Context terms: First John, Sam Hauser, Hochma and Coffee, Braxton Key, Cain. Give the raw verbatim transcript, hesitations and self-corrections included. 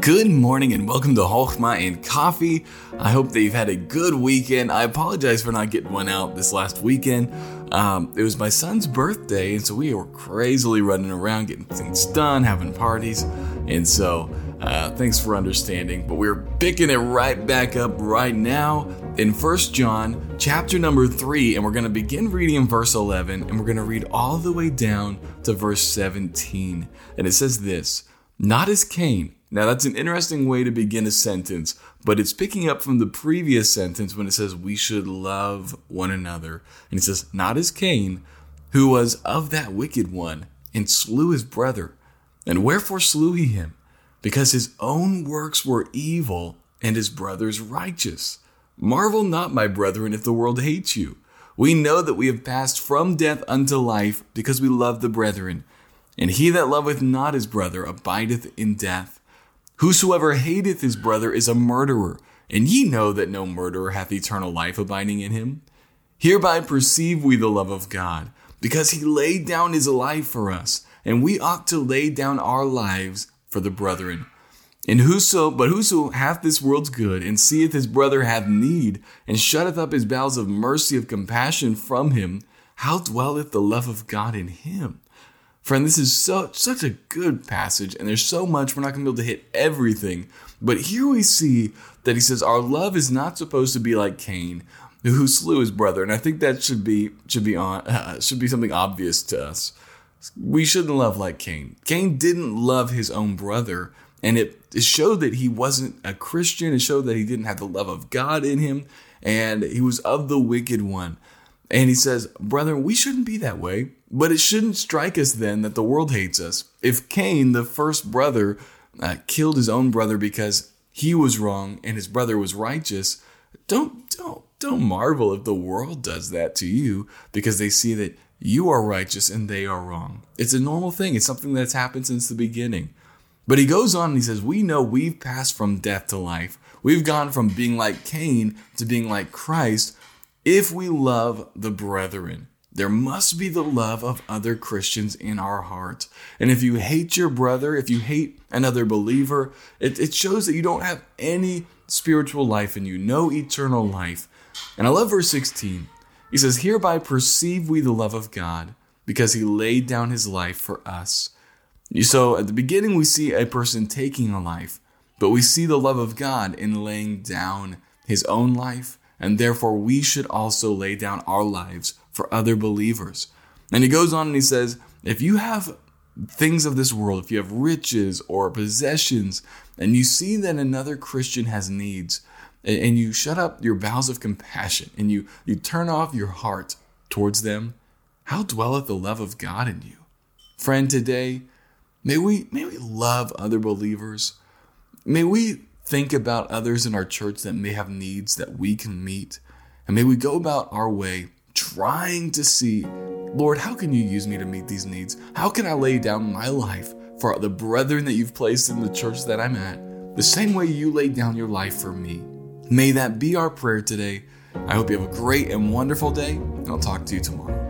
Good morning and welcome to Hochma and Coffee. I hope that you've had a good weekend. I apologize for not getting one out this last weekend. Um, it was my son's birthday, and so we were crazily running around, getting things done, having parties. And so uh, thanks for understanding. But we're picking it right back up right now in First John chapter number three. And we're going to begin reading in verse eleven, and we're going to read all the way down to verse seventeen. And it says this, "Not as Cain." Now, that's an interesting way to begin a sentence, but it's picking up from the previous sentence when it says we should love one another. And it says, "Not as Cain, who was of that wicked one, and slew his brother. And wherefore slew he him? Because his own works were evil, and his brother's righteous. Marvel not, my brethren, if the world hates you. We know that we have passed from death unto life, because we love the brethren. And he that loveth not his brother abideth in death. Whosoever hateth his brother is a murderer, and ye know that no murderer hath eternal life abiding in him. Hereby perceive we the love of God, because he laid down his life for us, and we ought to lay down our lives for the brethren. And whoso, but whoso hath this world's good, and seeth his brother have need, and shutteth up his bowels of mercy of compassion from him, how dwelleth the love of God in him?" Friend, this is so, such a good passage, and there's so much, we're not going to be able to hit everything. But here we see that he says our love is not supposed to be like Cain, who slew his brother. And I think that should be should be on uh, should be something obvious to us. We shouldn't love like Cain. Cain didn't love his own brother, and it, it showed that he wasn't a Christian. It showed that he didn't have the love of God in him, and he was of the wicked one. And he says, brother, we shouldn't be that way. But it shouldn't strike us then that the world hates us. If Cain, the first brother, uh, killed his own brother because he was wrong and his brother was righteous, don't don't don't marvel if the world does that to you because they see that you are righteous and they are wrong. It's a normal thing. It's something that's happened since the beginning. But he goes on and he says, we know we've passed from death to life. We've gone from being like Cain to being like Christ if we love the brethren. There must be the love of other Christians in our heart. And if you hate your brother, if you hate another believer, it, it shows that you don't have any spiritual life in you, no eternal life. And I love verse sixteen. He says, "Hereby perceive we the love of God, because he laid down his life for us." So at the beginning, we see a person taking a life, but we see the love of God in laying down his own life. And therefore, we should also lay down our lives for other believers. And he goes on and he says, if you have things of this world, if you have riches or possessions, and you see that another Christian has needs, and you shut up your bowels of compassion, and you, you turn off your heart towards them, how dwelleth the love of God in you? Friend, today, may we, may we love other believers. May we think about others in our church that may have needs that we can meet. And may we go about our way trying to see, Lord, how can you use me to meet these needs? How can I lay down my life for the brethren that you've placed in the church that I'm at, the same way you laid down your life for me? May that be our prayer today. I hope you have a great and wonderful day, and I'll talk to you tomorrow.